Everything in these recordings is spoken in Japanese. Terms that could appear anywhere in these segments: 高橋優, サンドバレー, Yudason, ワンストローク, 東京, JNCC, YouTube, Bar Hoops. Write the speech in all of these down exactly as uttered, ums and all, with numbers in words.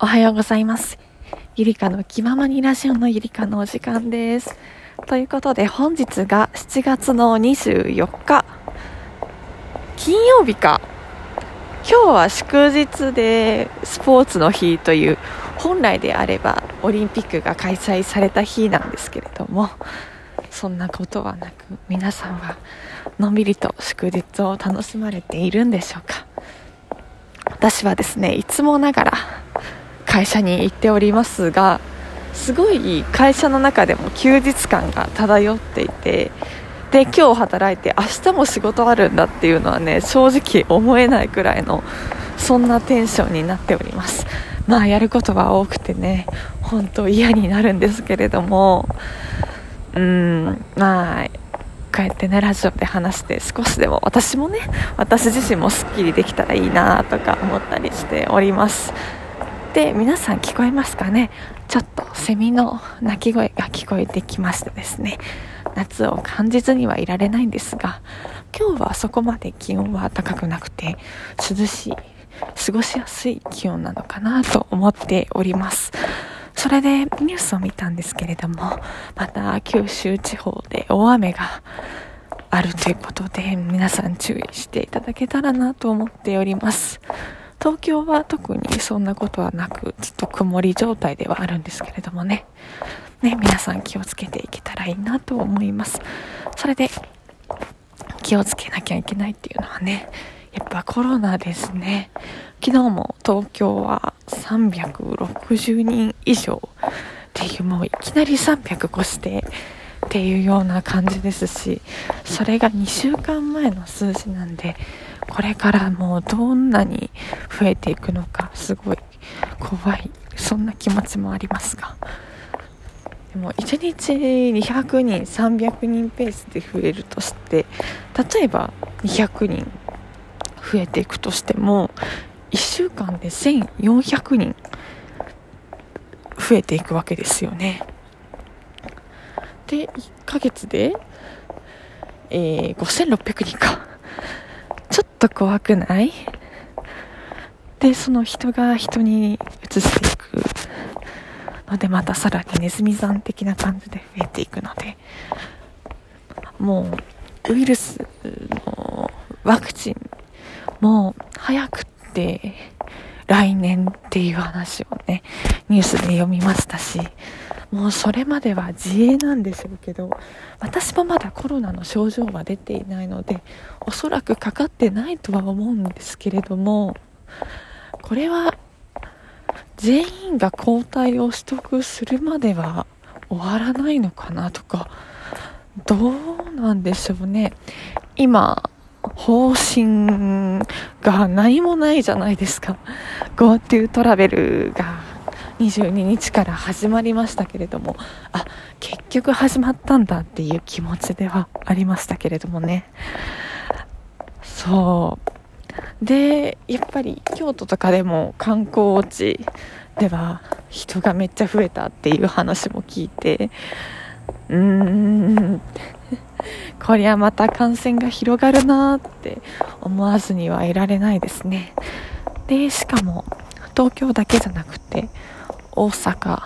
おはようございます。ゆりかの気ままにラジオのゆりかのお時間です。ということで本日がしちがつのにじゅうよっか金曜日か。今日は祝日でスポーツの日という、本来であればオリンピックが開催された日なんですけれども、そんなことはなく皆さんはのんびりと祝日を楽しまれているんでしょうか。私はですね、いつもながら会社に行っておりますが、すごい会社の中でも休日感が漂っていて、で今日働いて明日も仕事あるんだっていうのはね、正直思えないくらいのそんなテンションになっております。まあやることは多くてね、本当嫌になるんですけれども、うーんまあこうやってねラジオで話して少しでも私もね私自身もスッキリできたらいいなとか思ったりしております。で皆さん聞こえますかね。ちょっとセミの鳴き声が聞こえてきましてですね、夏を感じずにはいられないんですが、今日はそこまで気温は高くなくて涼しい、過ごしやすい気温なのかなと思っております。それでニュースを見たんですけれども、また九州地方で大雨があるということで、皆さん注意していただけたらなと思っております。東京は特にそんなことはなく、ずっと曇り状態ではあるんですけれどもね、ね皆さん気をつけていけたらいいなと思います。それで気をつけなきゃいけないっていうのはね、やっぱコロナですね。昨日も東京はさんびゃくろくじゅうにん以上っていう、もういきなりさんびゃくごしてっていうような感じですし、それがにしゅうかんまえの数字なんで、これからもうどんなに増えていくのかすごい怖い、そんな気持ちもありますが、でもいちにちにひゃくにんさんびゃくにんペースで増えるとして、例えばにひゃくにん増えていくとしてもいっしゅうかんでせんよんひゃくにん増えていくわけですよね。でいっかげつで、えー、ごせんろっぴゃくにんか、ちょっと怖くない？でその人が人に移していくので、またさらにネズミさん的な感じで増えていくので、もうウイルスのワクチンもう早くって来年っていう話をねニュースで読みましたし、もうそれまでは自衛なんでしょうけど、私もまだコロナの症状は出ていないのでおそらくかかってないとは思うんですけれども、これは全員が抗体を取得するまでは終わらないのかなとか、どうなんでしょうね。今方針が何もないじゃないですか。 GoTo トラベルがにじゅうににちから始まりましたけれども、あ、結局始まったんだっていう気持ちではありましたけれどもね。そうでやっぱり京都とかでも観光地では人がめっちゃ増えたっていう話も聞いて、うーんこりゃまた感染が広がるなって思わずにはいられないですね。でしかも東京だけじゃなくて大阪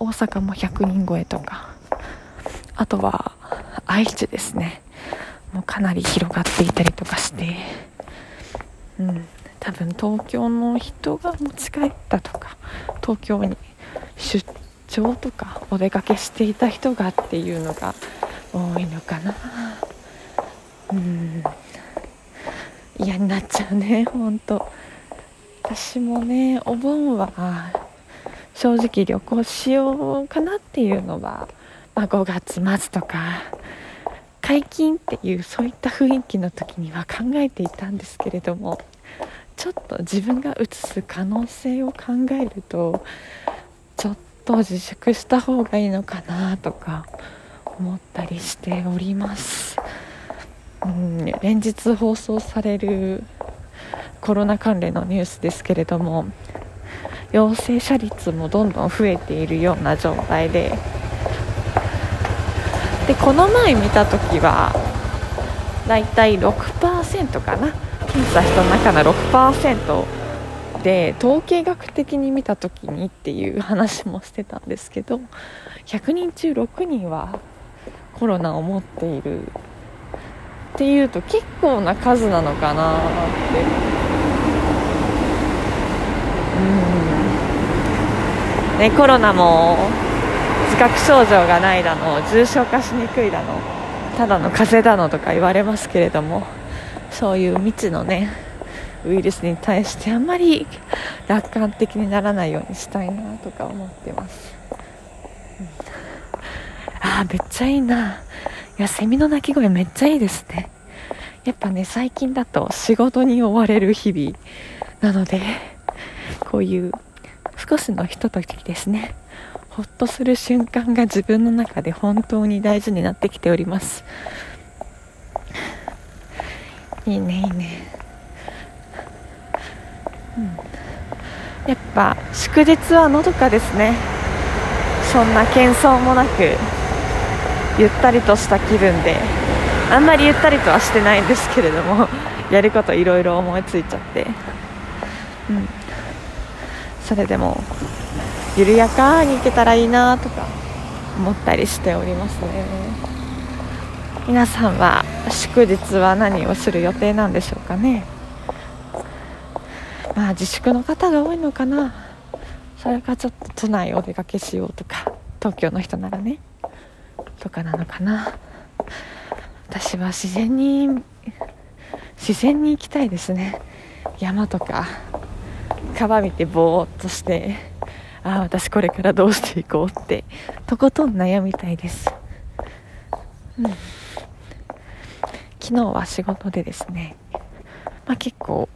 大阪もひゃくにん超えとか、あとは愛知ですね、もうかなり広がっていたりとかして、うん、多分東京の人が持ち帰ったとか、東京に出張とかお出かけしていた人がっていうのが多いのかな。うん、嫌になっちゃうね、ほんと。私もね、お盆は正直旅行しようかなっていうのは、まあ、ごがつまつとか解禁っていうそういった雰囲気の時には考えていたんですけれども、ちょっと自分が移す可能性を考えるとちょっと自粛した方がいいのかなとか思ったりしております。うん、連日放送されるコロナ関連のニュースですけれども、陽性者率もどんどん増えているような状態で、でこの前見たときはだいたい ろくパーセント かな、検査した中の ろくパーセントで統計学的に見た時にっていう話もしてたんですけど、ひゃくにんちゅうろくにんはコロナを持っているっていうと結構な数なのかなって、うん、ね、コロナも自覚症状がないだの、重症化しにくいだの、ただの風邪だのとか言われますけれども、そういう未知のねウイルスに対してあんまり楽観的にならないようにしたいなとか思ってます、うん、あーめっちゃいいな、いやセミの鳴き声めっちゃいいですね。やっぱね最近だと仕事に追われる日々なので、こういう少しのひとときですね、ほっとする瞬間が自分の中で本当に大事になってきております。いいねいいね、うん、やっぱ祝日はのどかですね。そんな喧騒もなくゆったりとした気分で、あんまりゆったりとはしてないんですけれども、やることいろいろ思いついちゃって、うん、それでも緩やかに行けたらいいなとか思ったりしておりますね。皆さんは祝日は何をする予定なんでしょうかね。まあ、自粛の方が多いのかな。それかちょっと都内お出かけしようとか、東京の人ならねとかなのかな。私は自然に自然に行きたいですね。山とか川見てぼーっとして、ああ私これからどうしていこうってとことん悩みたいです、うん、昨日は仕事でですね、まあ、結構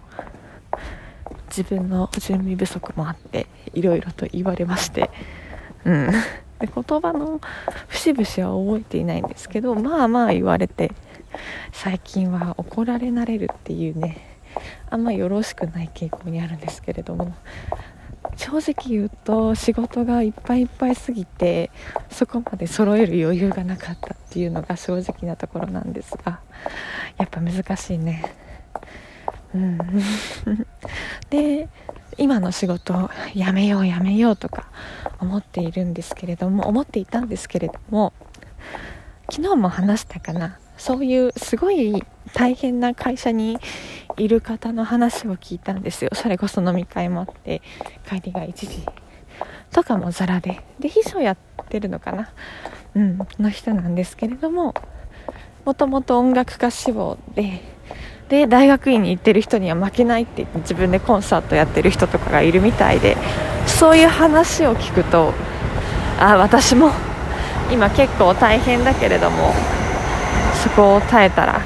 自分の準備不足もあっていろいろと言われまして、うん、で言葉の節々は覚えていないんですけど、まあまあ言われて、最近は怒られ慣れるっていうね、あんまよろしくない傾向にあるんですけれども、正直言うと仕事がいっぱいいっぱいすぎて、そこまで揃える余裕がなかったっていうのが正直なところなんですが、やっぱ難しいね、うんで今の仕事やめようやめようとか思っているんですけれども思っていたんですけれども、昨日も話したかな、そういうすごい大変な会社にいる方の話を聞いたんですよ。それこそ飲み会もあって帰りがいちじとかもザラでで秘書やってるのかな、うん、の人なんですけれども、もともと音楽家志望でで大学院に行ってる人には負けないって自分でコンサートやってる人とかがいるみたいで、そういう話を聞くと、あ私も今結構大変だけれども、そこを耐えたら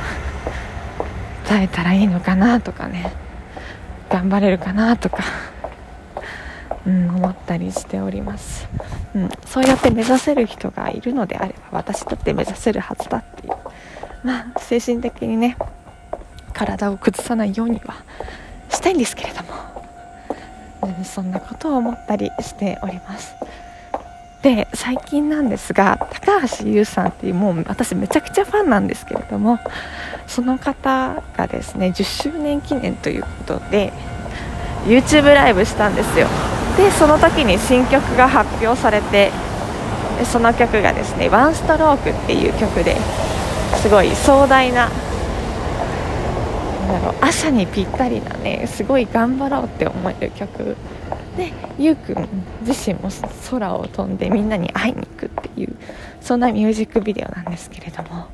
耐えたらいいのかなとかね、頑張れるかなとか、うん、思ったりしております、うん、そうやって目指せる人がいるのであれば、私だって目指せるはずだっていう、まあ精神的にね体を崩さないようにはしたいんですけれども、うん、そんなことを思ったりしております。で最近なんですが、高橋優さんっていう、もう私めちゃくちゃファンなんですけれども、その方がですねじゅっしゅうねん記念ということで YouTube ライブしたんですよ。でその時に新曲が発表されて、その曲がですねワンストロークっていう曲で、すごい壮大な朝にぴったりなね、すごい頑張ろうって思える曲で、ゆうくん自身も空を飛んでみんなに会いに行くっていう、そんなミュージックビデオなんですけれども、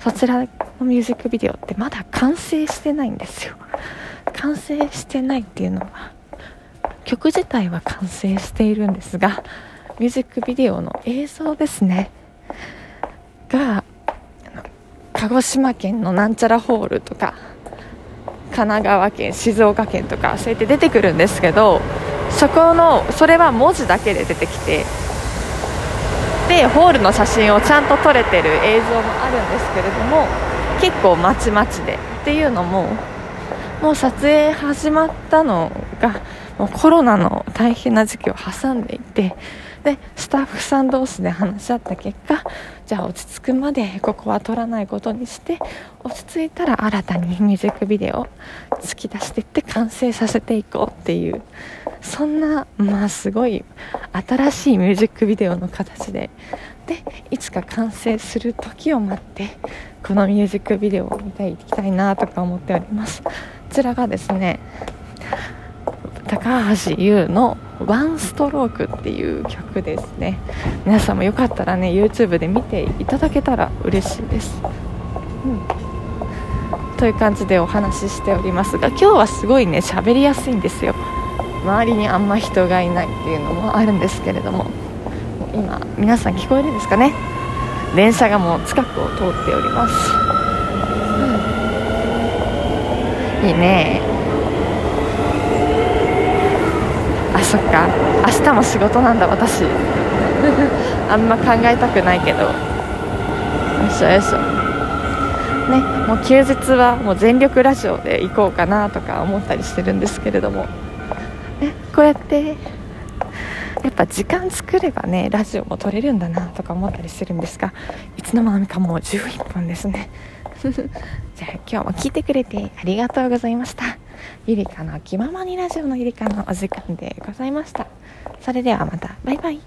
そちらのミュージックビデオってまだ完成してないんですよ。完成してないっていうのは、曲自体は完成しているんですが、ミュージックビデオの映像ですねが、鹿児島県のなんちゃらホールとか神奈川県、静岡県とかそうやって出てくるんですけど、そこのそれは文字だけで出てきて、でホールの写真をちゃんと撮れてる映像もあるんですけれども、結構まちまちでっていうのも、もう撮影始まったのがもうコロナの大変な時期を挟んでいて、でスタッフさん同士で話し合った結果、じゃあ落ち着くまでここは撮らないことにして、落ち着いたら新たにミュージックビデオを突き出していって完成させていこうっていう、そんな、まあ、すごい新しいミュージックビデオの形で、でいつか完成する時を待ってこのミュージックビデオを見ていきたいなとか思っております。こちらがですね、高橋優のワンストロークっていう曲ですね。皆さんもよかったらね YouTube で見ていただけたら嬉しいです、うん、という感じでお話ししておりますが、今日はすごいね喋りやすいんですよ。周りにあんま人がいないっていうのもあるんですけれども、今皆さん聞こえるんですかね。電車がもう近くを通っております、うん、いいね。あ、そっか、明日も仕事なんだ私あんま考えたくないけど、よいしょよいしょ、ね、もう休日はもう全力ラジオで行こうかなとか思ったりしてるんですけれども、ね、こうやってやっぱ時間作ればねラジオも撮れるんだなとか思ったりしてるんですが、いつの間にかもうじゅういっぷんですねじゃあ今日も聞いてくれてありがとうございました。ゆりかの気ままにラジオのゆりかのお時間でございました。それではまた、バイバイ。